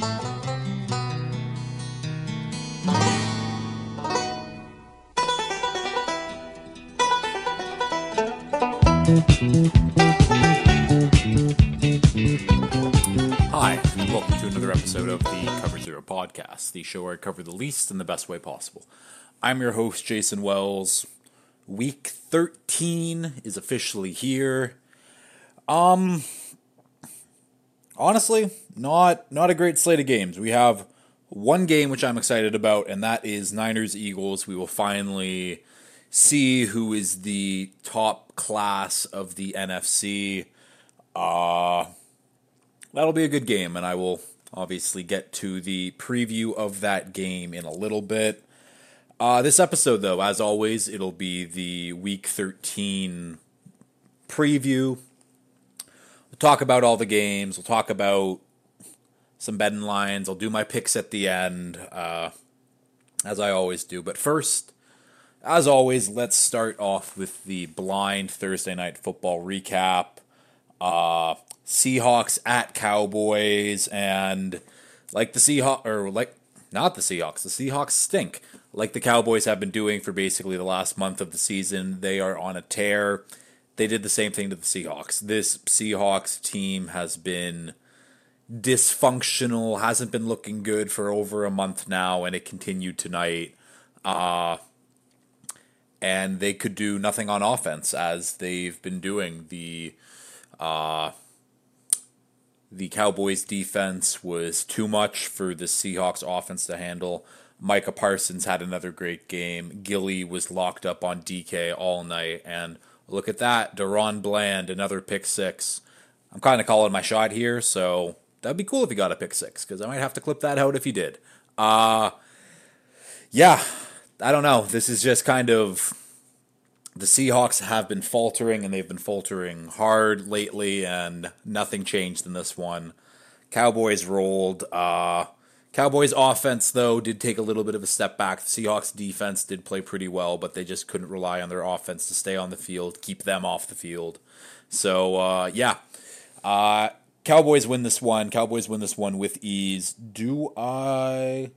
Hi, and welcome to another episode of the Cover Zero Podcast, the show where I cover the least in the best way possible. I'm your host, Jason Wells. Week 13 is officially here. Honestly, not a great slate of games. We have one game which I'm excited about, and that is Niners-Eagles. We will finally see who is the top class of the NFC. That'll be a good game, and I will obviously get to the preview of that game in a little bit. This episode, though, as always, it'll be the Week 13 preview. We'll talk about all the games. We'll talk about some betting lines. I'll do my picks at the end, as I always do. But first, as always, let's start off with the blind Thursday Night Football recap. Seahawks at Cowboys, and the Seahawks stink. Like the Cowboys have been doing for basically the last month of the season, they are on a tear. They did the same thing to the Seahawks. This Seahawks team has been dysfunctional, hasn't been looking good for over a month now, and it continued tonight. And they could do nothing on offense, as they've been doing. The Cowboys' defense was too much for the Seahawks' offense to handle. Micah Parsons had another great game. Gilly was locked up on DK all night. And look at that, DaRon Bland, another pick six. I'm kind of calling my shot here, so that'd be cool if he got a pick six, because I might have to clip that out if he did. Yeah. I don't know. This is just kind of, the Seahawks have been faltering, and they've been faltering hard lately, and nothing changed in this one. Cowboys rolled. Cowboys offense, though, did take a little bit of a step back. The Seahawks defense did play pretty well, but they just couldn't rely on their offense to stay on the field, keep them off the field. So, Cowboys win this one. Cowboys win this one with ease. Cowboys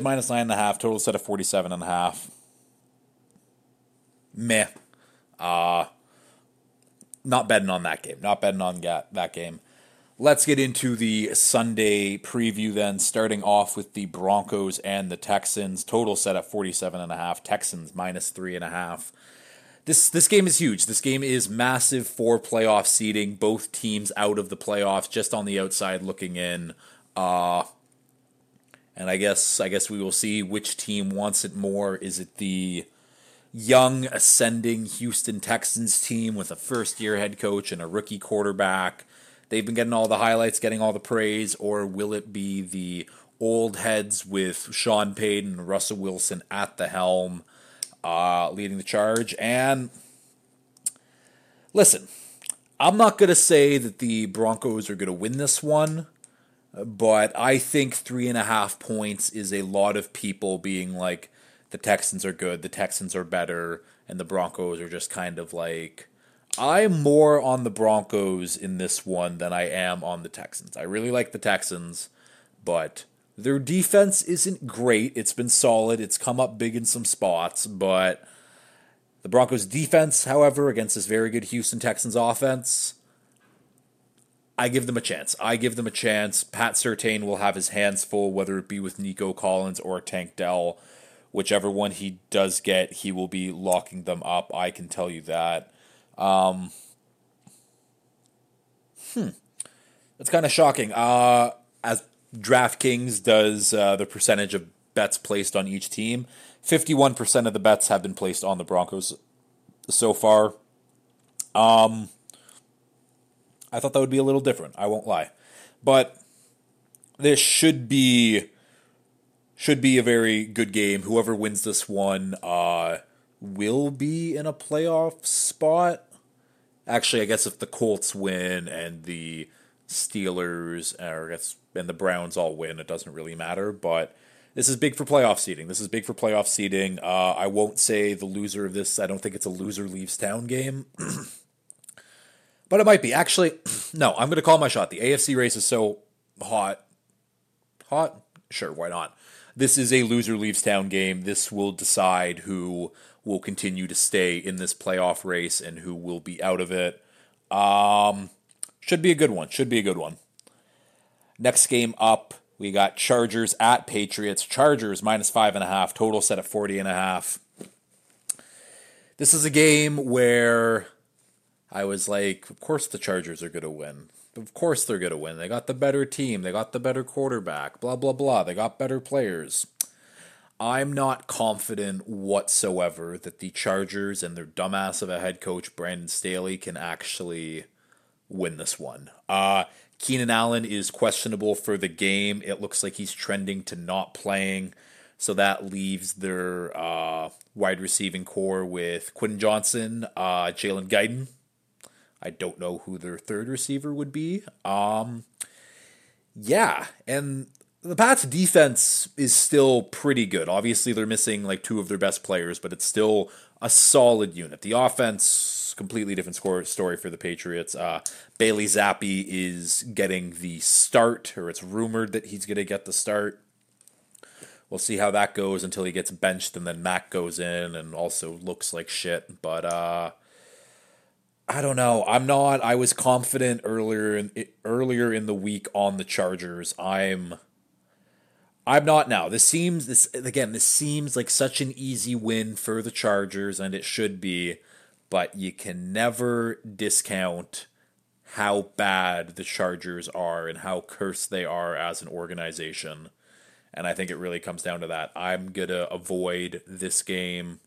minus 9.5, total set of 47.5. Meh. Not betting on that game. Not betting on that game. Let's get into the Sunday preview then, starting off with the Broncos and the Texans. Total set at 47.5. Texans minus 3.5. This game is huge. This game is massive for playoff seeding. Both teams out of the playoffs, just on the outside looking in. And I guess we will see which team wants it more. Is it the young, ascending Houston Texans team with a first-year head coach and a rookie quarterback? They've been getting all the highlights, getting all the praise. Or will it be the old heads with Sean Payton and Russell Wilson at the helm, leading the charge? And listen, I'm not going to say that the Broncos are going to win this one, but I think 3.5 points is a lot of people being like, the Texans are good, the Texans are better, and the Broncos are just kind of like, I'm more on the Broncos in this one than I am on the Texans. I really like the Texans, but their defense isn't great. It's been solid. It's come up big in some spots, but the Broncos defense, however, against this very good Houston Texans offense, I give them a chance. Pat Surtain will have his hands full, whether it be with Nico Collins or Tank Dell. Whichever one he does get, he will be locking them up. I can tell you that. That's kind of shocking. As DraftKings does the percentage of bets placed on each team, 51% of the bets have been placed on the Broncos so far. I thought that would be a little different, I won't lie. But this should be a very good game. Whoever wins this one will be in a playoff spot. Actually, I guess if the Colts win and the Steelers and the Browns all win, it doesn't really matter. But this is big for playoff seeding. I won't say the loser of this. I don't think it's a loser leaves town game. But it might be. Actually, no, I'm going to call my shot. The AFC race is so hot hot? Sure, why not? This is a loser leaves town game. This will decide who will continue to stay in this playoff race and who will be out of it. Should be a good one. Next game up, we got Chargers at Patriots. Chargers minus 5.5. Total set at 40.5. This is a game where I was like, of course the Chargers are going to win. Of course they're going to win. They got the better team. They got the better quarterback. Blah, blah, blah. They got better players. I'm not confident whatsoever that the Chargers and their dumbass of a head coach, Brandon Staley, can actually win this one. Keenan Allen is questionable for the game. It looks like he's trending to not playing. So that leaves their wide receiving core with Quinn Johnson, Jalen Guyton. I don't know who their third receiver would be. And the Pats' defense is still pretty good. Obviously, they're missing like two of their best players, but it's still a solid unit. The offense, completely different story for the Patriots. Bailey Zappi is getting the start, or it's rumored that he's going to get the start. We'll see how that goes until he gets benched, and then Mac goes in and also looks like shit. But I don't know. I was confident earlier in the week on the Chargers. I'm not now. This seems like such an easy win for the Chargers, and it should be. But you can never discount how bad the Chargers are and how cursed they are as an organization. And I think it really comes down to that. I'm going to avoid this game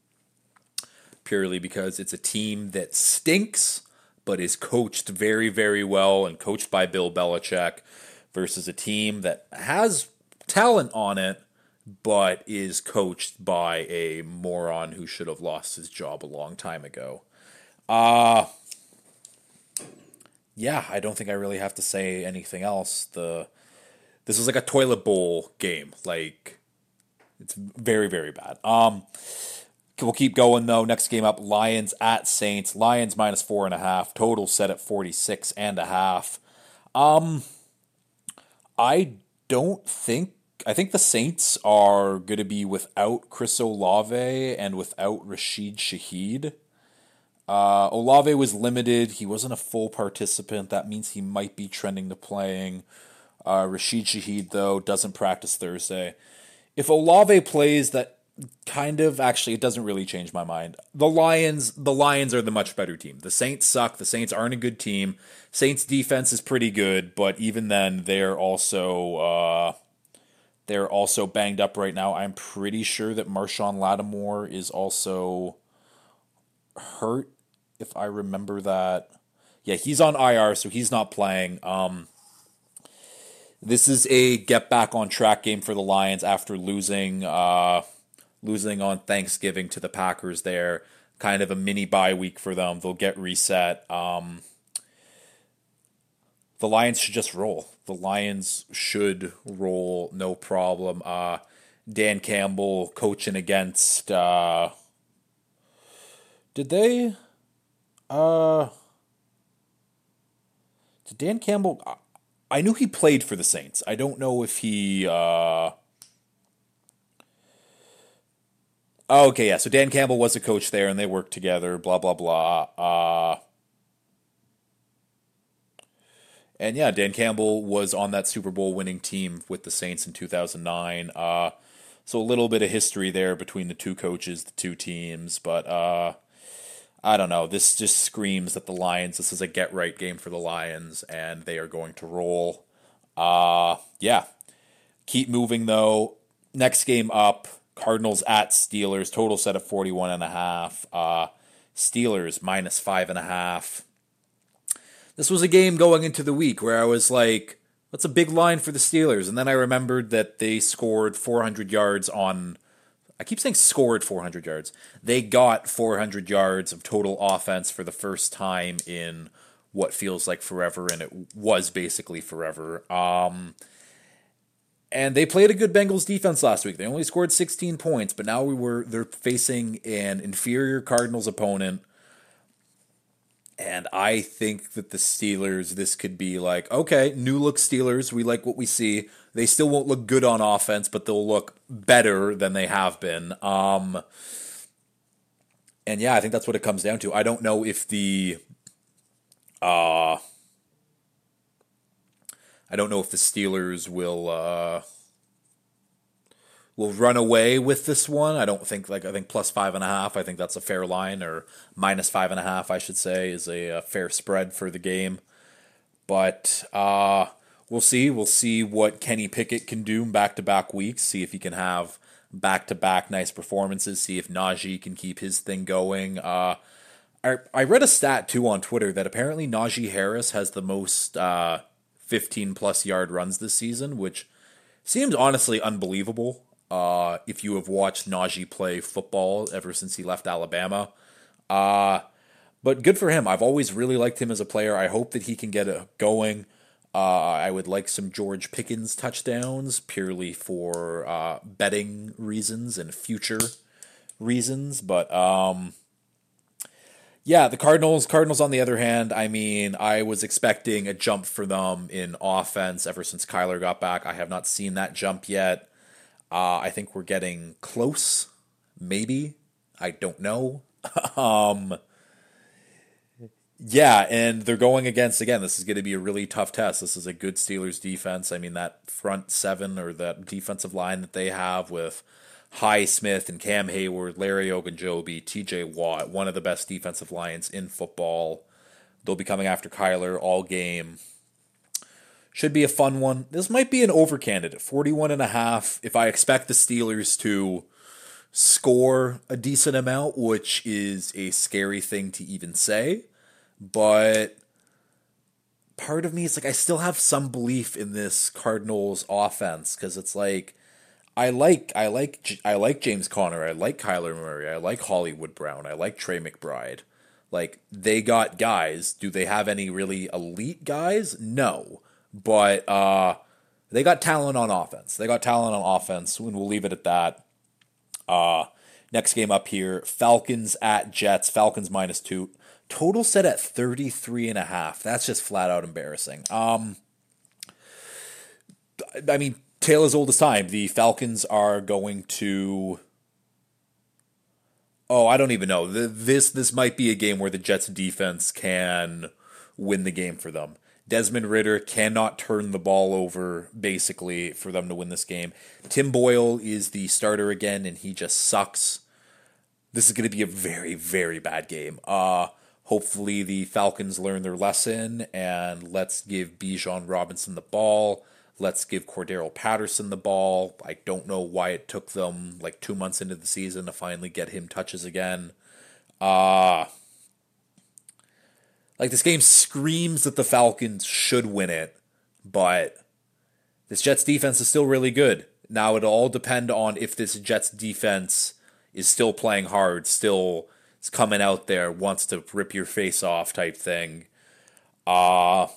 purely because it's a team that stinks, but is coached very, very well and coached by Bill Belichick versus a team that has talent on it, but is coached by a moron who should have lost his job a long time ago. I don't think I really have to say anything else. This was like a toilet bowl game. Like, it's very, very bad. We'll keep going, though. Next game up, Lions at Saints. Lions minus 4.5. Total set at 46.5. I think the Saints are going to be without Chris Olave and without Rashid Shaheed. Olave was limited. He wasn't a full participant. That means he might be trending to playing. Rashid Shaheed, though, doesn't practice Thursday. If Olave plays, that kind of, actually, it doesn't really change my mind. The Lions are the much better team. The Saints suck. The Saints aren't a good team. Saints defense is pretty good, but even then, they're also banged up right now. I'm pretty sure that Marshawn Lattimore is also hurt, if I remember that. Yeah, he's on IR, so he's not playing. This is a get back on track game for the Lions after losing on Thanksgiving to the Packers there. Kind of a mini bye week for them. They'll get reset. The Lions should just roll. The Lions should roll, no problem. Dan Campbell coaching against... Did Dan Campbell... I knew he played for the Saints. I don't know if he... So Dan Campbell was a coach there, and they worked together, blah, blah, blah. Dan Campbell was on that Super Bowl winning team with the Saints in 2009. So a little bit of history there between the two coaches, the two teams. But I don't know. This just screams that the Lions, this is a get-right game for the Lions, and they are going to roll. Keep moving, though. Next game up, Cardinals at Steelers. Total set of 41.5. Steelers minus 5.5. This was a game going into the week where I was like, that's a big line for the Steelers. And then I remembered that they scored 400 yards on... I keep saying scored 400 yards. They got 400 yards of total offense for the first time in what feels like forever, and it was basically forever. And they played a good Bengals defense last week. They only scored 16 points, but now they're facing an inferior Cardinals opponent. And I think that the Steelers, this could be like, okay, new look Steelers, we like what we see. They still won't look good on offense, but they'll look better than they have been. And yeah, I think that's what it comes down to. I don't know if the Steelers will run away with this one. I don't think, I think +5.5, I think that's a fair line, or -5.5, I should say, is a fair spread for the game. But we'll see. We'll see what Kenny Pickett can do in back-to-back weeks, see if he can have back-to-back nice performances, see if Najee can keep his thing going. I read a stat, too, on Twitter that apparently Najee Harris has the most 15-plus yard runs this season, which seems honestly unbelievable. If you have watched Najee play football ever since he left Alabama. But good for him. I've always really liked him as a player. I hope that he can get it going. I would like some George Pickens touchdowns purely for betting reasons and future reasons. But yeah, the Cardinals on the other hand, I mean, I was expecting a jump for them in offense ever since Kyler got back. I have not seen that jump yet. I think we're getting close, maybe. I don't know. Yeah, and they're going against, again, this is going to be a really tough test. This is a good Steelers defense. I mean, that front seven or that defensive line that they have with Highsmith and Cam Hayward, Larry Ogunjobi, TJ Watt, one of the best defensive lines in football. They'll be coming after Kyler all game. Should be a fun one. This might be an over candidate, 41.5. If I expect the Steelers to score a decent amount, which is a scary thing to even say, but part of me is like, I still have some belief in this Cardinals offense because it's like, I like James Conner, I like Kyler Murray, I like Hollywood Brown, I like Trey McBride. Like, they got guys. Do they have any really elite guys? No. But they got talent on offense. And we'll leave it at that. Next game up here, Falcons at Jets. Falcons -2. Total set at 33.5. That's just flat out embarrassing. I mean, tale as old as time. The Falcons are going to... Oh, I don't even know. This might be a game where the Jets defense can win the game for them. Desmond Ridder cannot turn the ball over, basically, for them to win this game. Tim Boyle is the starter again, and he just sucks. This is going to be a very, very bad game. Hopefully the Falcons learn their lesson, and let's give Bijan Robinson the ball. Let's give Cordero Patterson the ball. I don't know why it took them like 2 months into the season to finally get him touches again. Like, this game screams that the Falcons should win it, but this Jets defense is still really good. Now, it'll all depend on if this Jets defense is still playing hard, still is coming out there, wants to rip your face off type thing. Because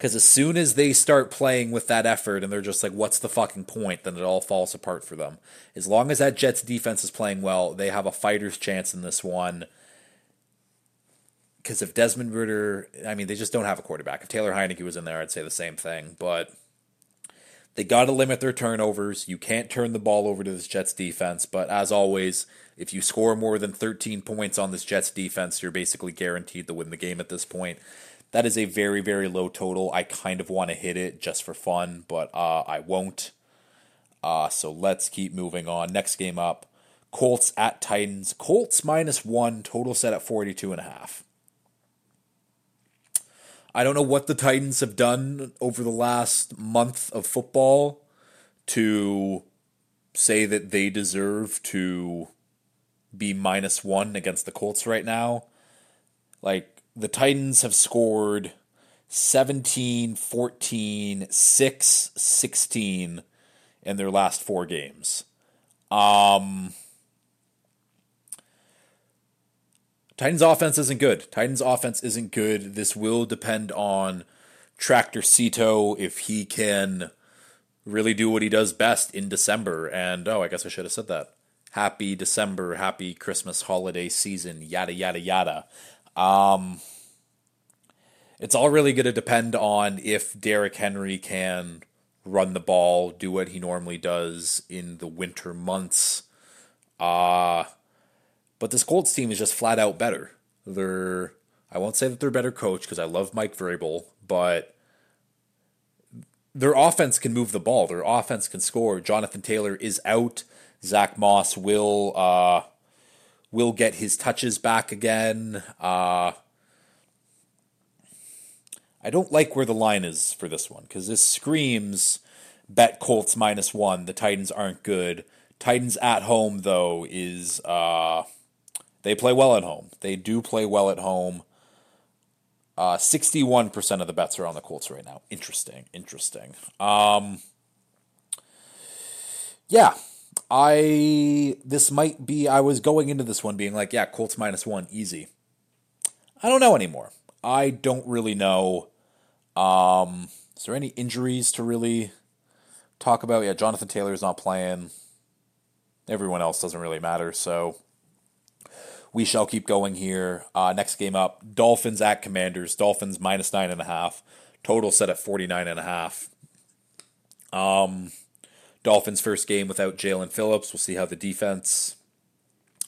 as soon as they start playing with that effort and they're just like, what's the fucking point? Then it all falls apart for them. As long as that Jets defense is playing well, they have a fighter's chance in this one. Because if Desmond Ridder, I mean, they just don't have a quarterback. If Taylor Heineke was in there, I'd say the same thing. But they got to limit their turnovers. You can't turn the ball over to this Jets defense. But as always, if you score more than 13 points on this Jets defense, you're basically guaranteed to win the game at this point. That is a very, very low total. I kind of want to hit it just for fun, but I won't. So let's keep moving on. Next game up, Colts at Titans. Colts -1, total set at 42.5. I don't know what the Titans have done over the last month of football to say that they deserve to be -1 against the Colts right now. Like, the Titans have scored 17, 14, 6, 16 in their last four games. Titans offense isn't good. This will depend on Tractor Cito if he can really do what he does best in December. And, oh, I guess I should have said that. Happy December. Happy Christmas holiday season. Yada, yada, yada. It's all really going to depend on if Derrick Henry can run the ball, do what he normally does in the winter months. But this Colts team is just flat out better. I won't say that they're better coach because I love Mike Vrabel, but their offense can move the ball. Their offense can score. Jonathan Taylor is out. Zach Moss will get his touches back again. I don't like where the line is for this one because this screams bet Colts -1. The Titans aren't good. Titans at home, though, is they play well at home. They do play well at home. 61% of the bets are on the Colts right now. Interesting. I was going into this one being like, yeah, Colts -1, easy. I don't know anymore. I don't really know. Is there any injuries to really talk about? Yeah, Jonathan Taylor's not playing. Everyone else doesn't really matter, so we shall keep going here. Next game up, Dolphins at Commanders. Dolphins -9.5. Total set at 49.5. Dolphins first game without Jalen Phillips. We'll see how the defense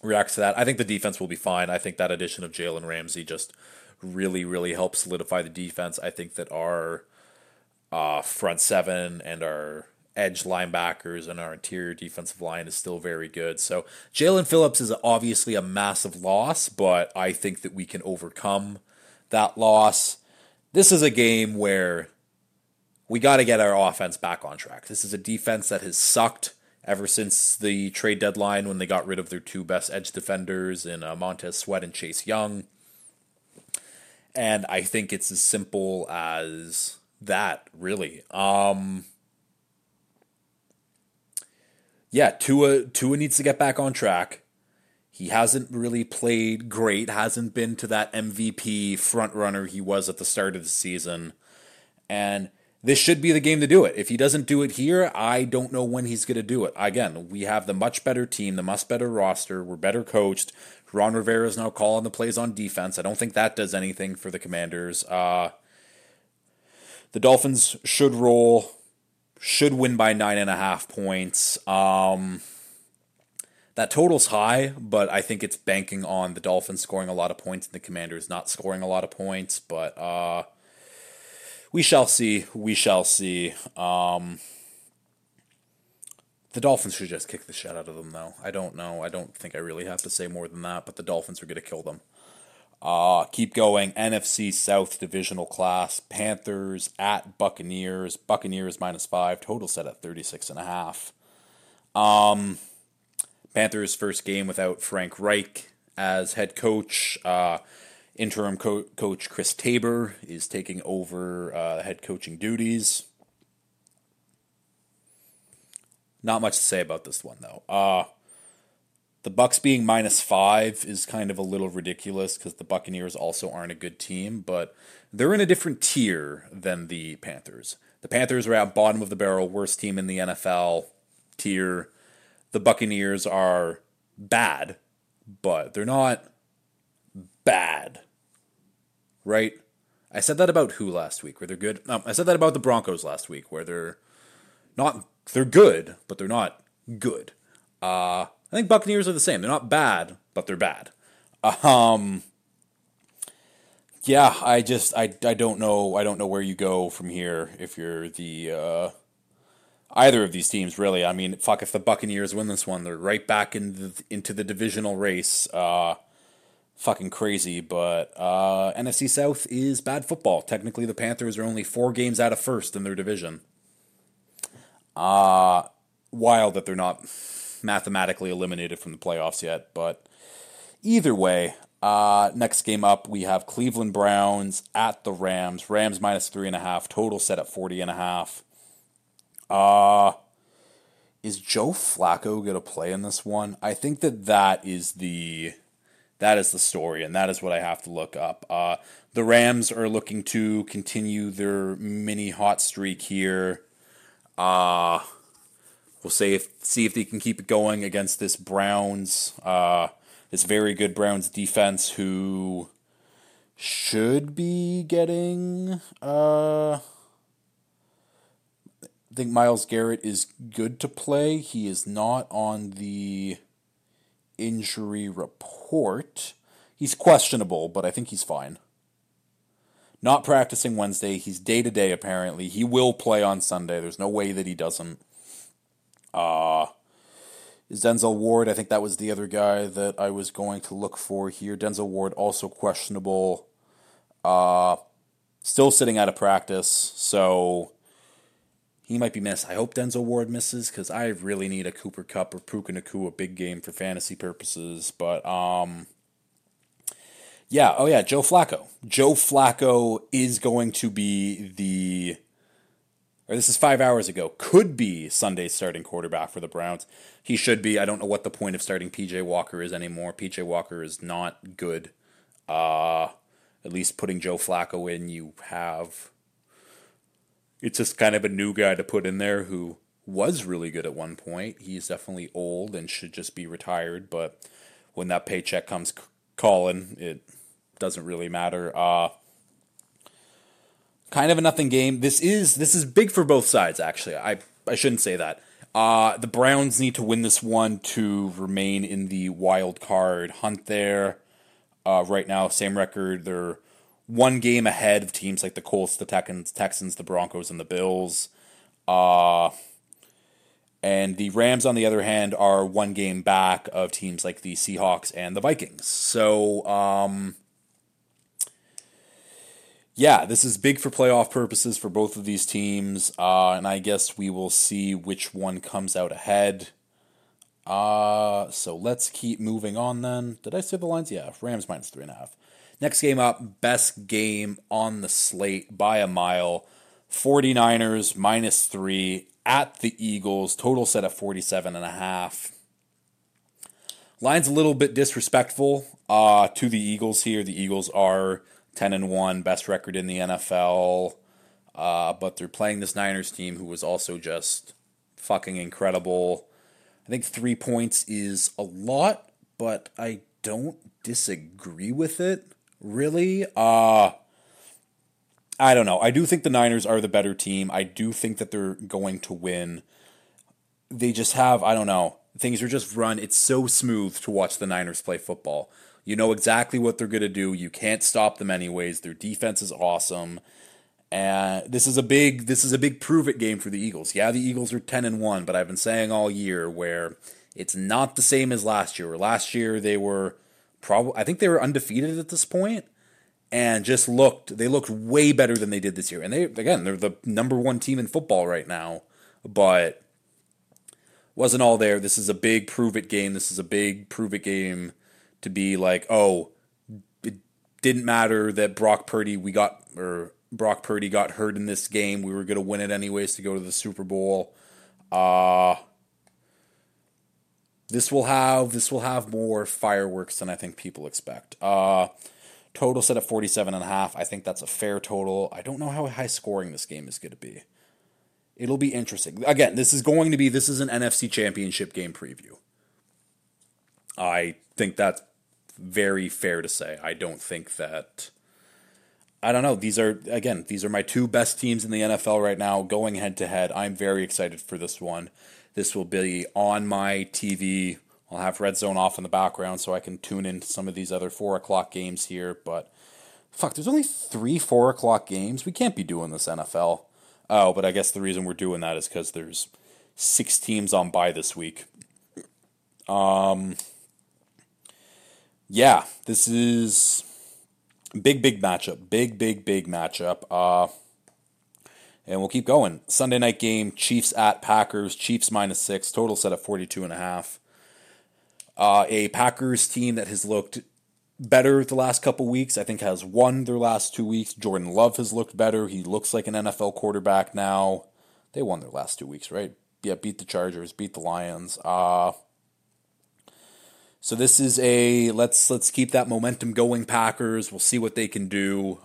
reacts to that. I think the defense will be fine. I think that addition of Jalen Ramsey just really, really helps solidify the defense. I think that our front seven and our edge linebackers and our interior defensive line is still very good. So Jalen Phillips is obviously a massive loss, but I think that we can overcome that loss. This is a game where we got to get our offense back on track. This is a defense that has sucked ever since the trade deadline when they got rid of their two best edge defenders in Montez Sweat and Chase Young. And I think it's as simple as that, really. Tua needs to get back on track. He hasn't really played great, hasn't been to that MVP frontrunner he was at the start of the season. And this should be the game to do it. If he doesn't do it here, I don't know when he's going to do it. Again, we have the much better team, the much better roster. We're better coached. Ron Rivera is now calling the plays on defense. I don't think that does anything for the Commanders. The Dolphins should roll, should win by 9.5 points. That total's high, but I think it's banking on the Dolphins scoring a lot of points and the Commanders not scoring a lot of points. But we shall see. The Dolphins should just kick the shit out of them, though. I don't know. I don't think I really have to say more than that, but the Dolphins are going to kill them. Keep going. NFC South divisional class. Panthers at Buccaneers. Buccaneers -5. Total set at 36.5. Panthers first game without Frank Reich as head coach. Interim coach Chris Tabor is taking over head coaching duties. Not much to say about this one, though. The Bucks being -5 is kind of a little ridiculous because the Buccaneers also aren't a good team, but they're in a different tier than the Panthers. The Panthers are at bottom of the barrel, worst team in the NFL tier. The Buccaneers are bad, but they're not bad, right? I said that about who last week? Were they good? No, I said that about the Broncos last week, where they're not. They're good, but they're not good. I think Buccaneers are the same. They're not bad, but they're bad. I don't know. I don't know where you go from here if you're the either of these teams, really. I mean, fuck, if the Buccaneers win this one, they're right back into the divisional race. Fucking crazy, but NFC South is bad football. Technically, the Panthers are only 4 games out of first in their division. Wild that they're not mathematically eliminated from the playoffs yet, but either way, next game up, we have Cleveland Browns at the Rams. Rams -3.5, total set at 40.5. Is Joe Flacco going to play in this one? I think that is the story, and that is what I have to look up. The Rams are looking to continue their mini hot streak here. We'll see if they can keep it going against this very good Browns defense who should be getting, I think Myles Garrett is good to play. He is not on the injury report. He's questionable, but I think he's fine. Not practicing Wednesday. He's day-to-day, apparently. He will play on Sunday. There's no way that he doesn't. Is Denzel Ward, I think that was the other guy that I was going to look for here. Denzel Ward, also questionable. Still sitting out of practice, so he might be missed. I hope Denzel Ward misses, because I really need a Cooper Kupp or Puka Nacua big game for fantasy purposes. But, Joe Flacco. Joe Flacco is going to be this is 5 hours ago, could be Sunday's starting quarterback for the Browns. He should be. I don't know what the point of starting PJ Walker is anymore. PJ Walker is not good. At least putting Joe Flacco in, you have... It's just kind of a new guy to put in there who was really good at one point. He's definitely old and should just be retired, but when that paycheck comes calling, it doesn't really matter. Kind of a nothing game. This is big for both sides, actually. I shouldn't say that. The Browns need to win this one to remain in the wild card hunt there. Right now, same record. They're one game ahead of teams like the Colts, the Texans, the Broncos, and the Bills. And the Rams, on the other hand, are one game back of teams like the Seahawks and the Vikings. So, this is big for playoff purposes for both of these teams. And I guess we will see which one comes out ahead. So let's keep moving on then. Did I say the lines? Yeah, Rams minus 3.5. Next game up, best game on the slate by a mile. 49ers minus 3 at the Eagles. Total set at 47.5. Line's a little bit disrespectful to the Eagles here. The Eagles are 10-1, best record in the NFL. But they're playing this Niners team who was also just fucking incredible. I think 3 points is a lot, but I don't disagree with it. Really? I don't know. I do think the Niners are the better team. I do think that they're going to win. They just have, I don't know, things are just run. It's so smooth to watch the Niners play football. You know exactly what they're going to do. You can't stop them anyways. Their defense is awesome. And this is a big prove it game for the Eagles. Yeah, the Eagles are 10-1, but I've been saying all year where it's not the same as last year. Where last year they were I think they were undefeated at this point, and they looked way better than they did this year. And they're the number one team in football right now, but wasn't all there. This is a big prove it game. This is a big prove it game to be like, oh, it didn't matter that Brock Purdy got hurt in this game. We were going to win it anyways to go to the Super Bowl. This will have more fireworks than I think people expect. Total set at 47.5. I think that's a fair total. I don't know how high scoring this game is going to be. It'll be interesting. Again, this is an NFC Championship game preview. I think that's very fair to say. I don't think that. I don't know. These are my two best teams in the NFL right now going head to head. I'm very excited for this one. This will be on my TV. I'll have Red Zone off in the background so I can tune into some of these other 4 o'clock games here. But, fuck, there's only 3 4 o'clock games. We can't be doing this, NFL. Oh, but I guess the reason we're doing that is because there's 6 teams on bye this week. This is big matchup. Big matchup. And we'll keep going. Sunday night game, Chiefs at Packers. Chiefs minus 6. Total set at 42.5. A Packers team that has looked better the last couple weeks. I think has won their last 2 weeks. Jordan Love has looked better. He looks like an NFL quarterback now. They won their last 2 weeks, right? Yeah, beat the Chargers, beat the Lions. So this is a let's keep that momentum going, Packers. We'll see what they can do.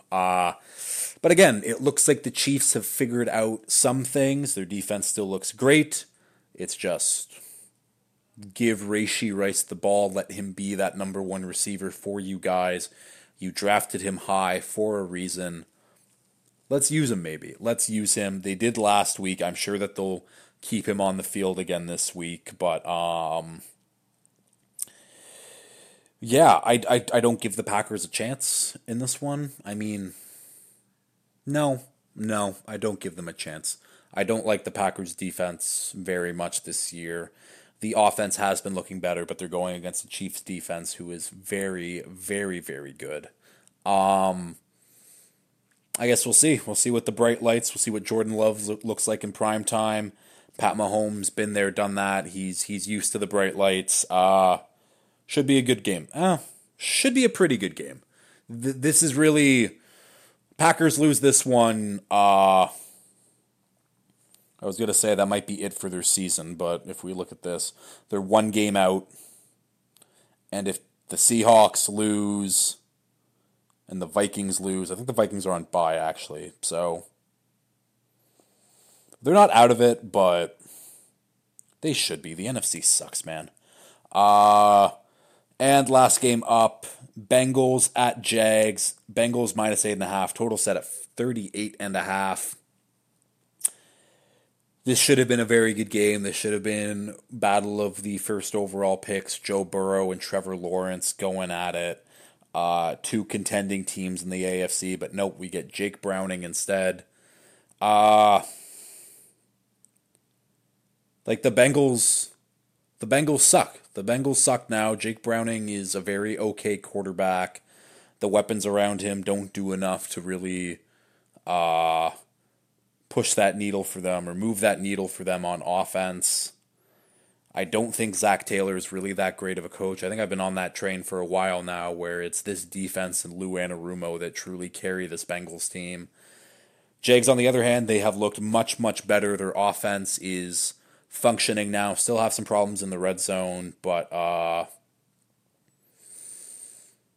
But again, it looks like the Chiefs have figured out some things. Their defense still looks great. It's just give Rashee Rice the ball. Let him be that number one receiver for you guys. You drafted him high for a reason. Let's use him, maybe. Let's use him. They did last week. I'm sure that they'll keep him on the field again this week. But, yeah, I don't give the Packers a chance in this one. I mean, no, I don't give them a chance. I don't like the Packers' defense very much this year. The offense has been looking better, but they're going against the Chiefs' defense, who is very, very, very good. I guess we'll see. We'll see what the bright lights. We'll see what Jordan Love looks like in prime time. Pat Mahomes been there, done that. He's used to the bright lights. Should be a good game. Should be a pretty good game. This is really Packers lose this one. I was going to say that might be it for their season, but if we look at this, they're one game out. And if the Seahawks lose and the Vikings lose, I think the Vikings are on bye, actually. So they're not out of it, but they should be. The NFC sucks, man. And last game up, Bengals at Jags. Bengals minus 8.5. Total set at 38.5. This should have been a very good game. This should have been battle of the first overall picks. Joe Burrow and Trevor Lawrence going at it. Two contending teams in the AFC, but nope, we get Jake Browning instead. Like the Bengals suck. The Bengals suck now. Jake Browning is a very okay quarterback. The weapons around him don't do enough to really push that needle for them or move that needle for them on offense. I don't think Zach Taylor is really that great of a coach. I think I've been on that train for a while now where it's this defense and Lou Anarumo that truly carry this Bengals team. Jags, on the other hand, they have looked much, much better. Their offense is functioning now. Still have some problems in the red zone, but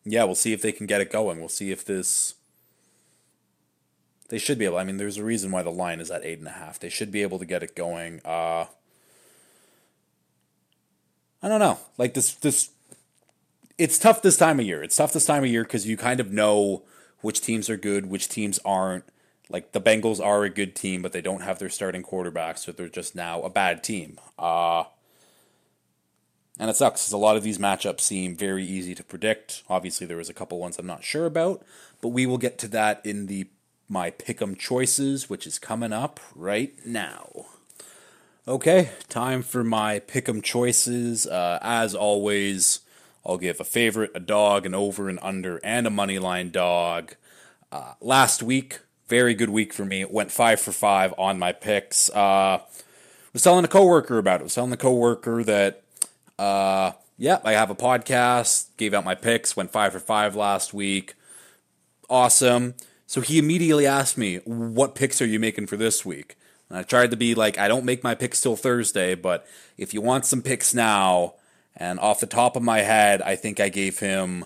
yeah, we'll see if they can get it going. We'll see if this... They should be able. I mean, there's a reason why the line is at 8.5. They should be able to get it going. I don't know. Like this, it's tough this time of year. It's tough this time of year because you kind of know which teams are good, which teams aren't. Like the Bengals are a good team, but they don't have their starting quarterback, so they're just now a bad team. And it sucks because a lot of these matchups seem very easy to predict. Obviously, there was a couple ones I'm not sure about, but we will get to that in my Pick'em Choices, which is coming up right now. Okay, time for my Pick'em Choices. As always, I'll give a favorite, a dog, an over and under, and a moneyline dog. Last week, very good week for me. It went 5 for 5 on my picks. Was telling a coworker about it. Was telling the coworker that, I have a podcast, gave out my picks, went 5 for 5 last week. Awesome. So he immediately asked me, what picks are you making for this week? And I tried to be like, I don't make my picks till Thursday, but if you want some picks now, and off the top of my head, I think I gave him,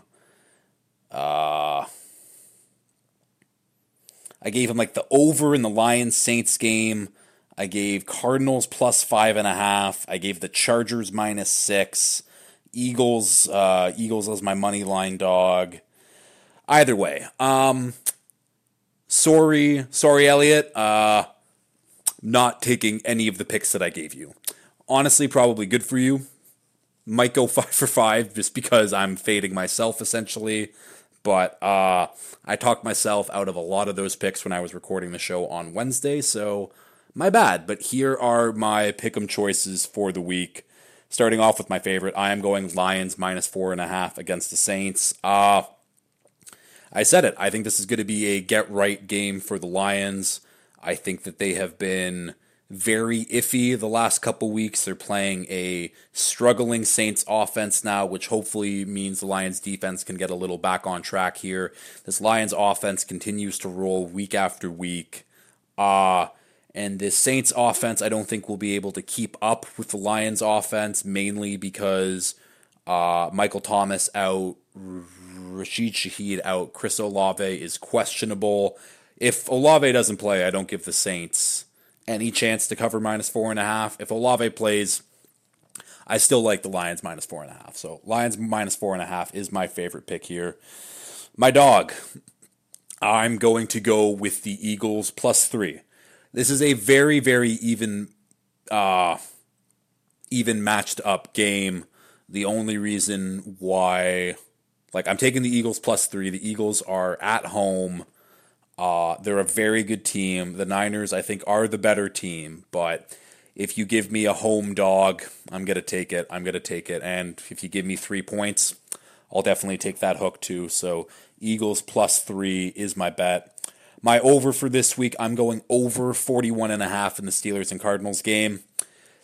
like the over in the Lions-Saints game. I gave Cardinals plus 5.5. I gave the Chargers minus 6. Eagles as my money line dog. Either way, Sorry, Elliot. Not taking any of the picks that I gave you. Honestly, probably good for you. Might go 5 for 5 just because I'm fading myself essentially. But I talked myself out of a lot of those picks when I was recording the show on Wednesday, so my bad. But here are my pick'em choices for the week. Starting off with my favorite, I am going Lions minus 4.5 against the Saints. I said it. I think this is going to be a get-right game for the Lions. I think that they have been very iffy the last couple weeks. They're playing a struggling Saints offense now, which hopefully means the Lions defense can get a little back on track here. This Lions offense continues to roll week after week. And this Saints offense I don't think will be able to keep up with the Lions offense, mainly because Michael Thomas out, Rashid Shaheed out, Chris Olave is questionable. If Olave doesn't play, I don't give the Saints any chance to cover minus 4.5. If Olave plays, I still like the Lions minus 4.5. So Lions minus 4.5 is my favorite pick here. My dog, I'm going to go with the Eagles +3. This is a very, very even matched up game. The only reason why, I'm taking the Eagles +3. The Eagles are at home. They're a very good team. The Niners, I think, are the better team. But if you give me a home dog, I'm going to take it. And if you give me 3 points, I'll definitely take that hook too. So Eagles +3 is my bet. My over for this week, I'm going over 41.5 in the Steelers and Cardinals game.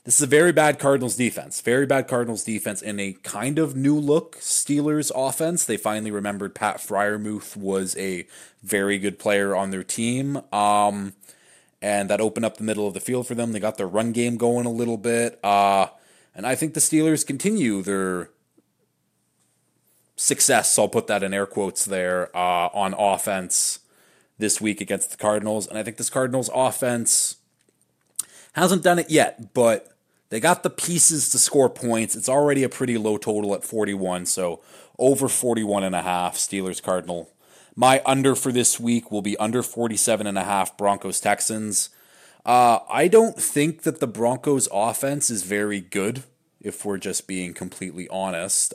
This is a very bad Cardinals defense. Very bad Cardinals defense in a kind of new look Steelers offense. They finally remembered Pat Freiermuth was a very good player on their team. And that opened up the middle of the field for them. They got their run game going a little bit. And I think the Steelers continue their success, I'll put that in air quotes there, on offense this week against the Cardinals. And I think this Cardinals offense hasn't done it yet, but they got the pieces to score points. It's already a pretty low total at 41, so over 41.5, Steelers-Cardinal. My under for this week will be under 47.5, Broncos-Texans. I don't think that the Broncos offense is very good, if we're just being completely honest.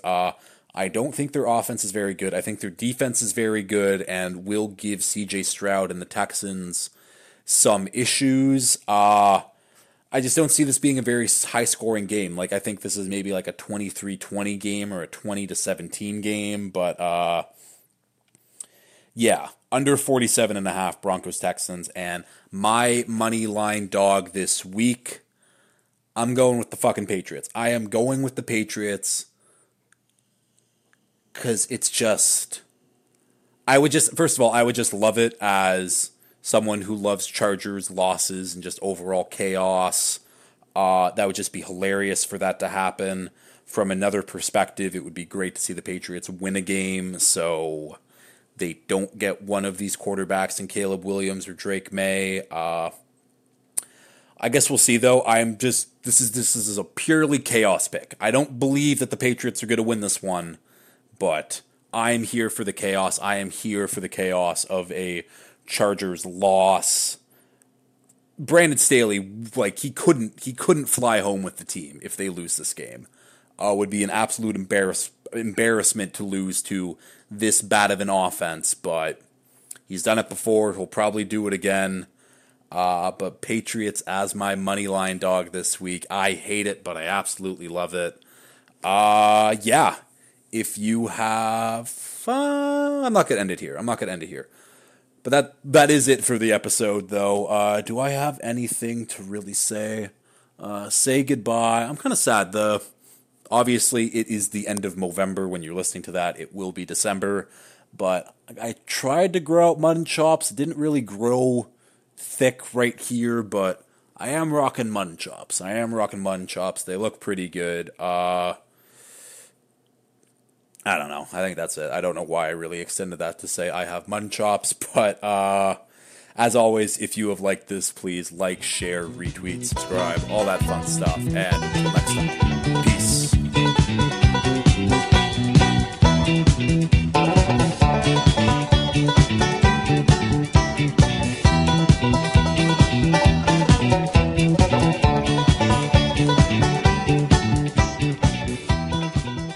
I don't think their offense is very good. I think their defense is very good and will give CJ Stroud and the Texans some issues. I just don't see this being a very high-scoring game. I think this is maybe a 23-20 game or a 20-17 game. But, under 47.5 Broncos-Texans. And my money line dog this week, I'm going with the fucking Patriots. I am going with the Patriots. Because it's just, I would just love it as someone who loves Chargers losses and just overall chaos. That would just be hilarious for that to happen. From another perspective, it would be great to see the Patriots win a game so they don't get one of these quarterbacks in Caleb Williams or Drake May. I guess we'll see, though. This is a purely chaos pick. I don't believe that the Patriots are going to win this one. But I'm here for the chaos. I am here for the chaos of a Chargers loss. Brandon Staley, he couldn't fly home with the team if they lose this game. Would be an absolute embarrassment to lose to this bad of an offense. But he's done it before. He'll probably do it again. But Patriots as my money line dog this week. I hate it, but I absolutely love it. If you have I'm not going to end it here. But that is it for the episode, though. Do I have anything to really say? Say goodbye. I'm kind of sad, though. Obviously, it is the end of Movember when you're listening to that. It will be December. But I tried to grow out mutton chops. It didn't really grow thick right here, but I am rocking mutton chops. They look pretty good. I don't know. I think that's it. I don't know why I really extended that to say I have mutton chops, but as always, if you have liked this, please like, share, retweet, subscribe, all that fun stuff. And until next time, peace.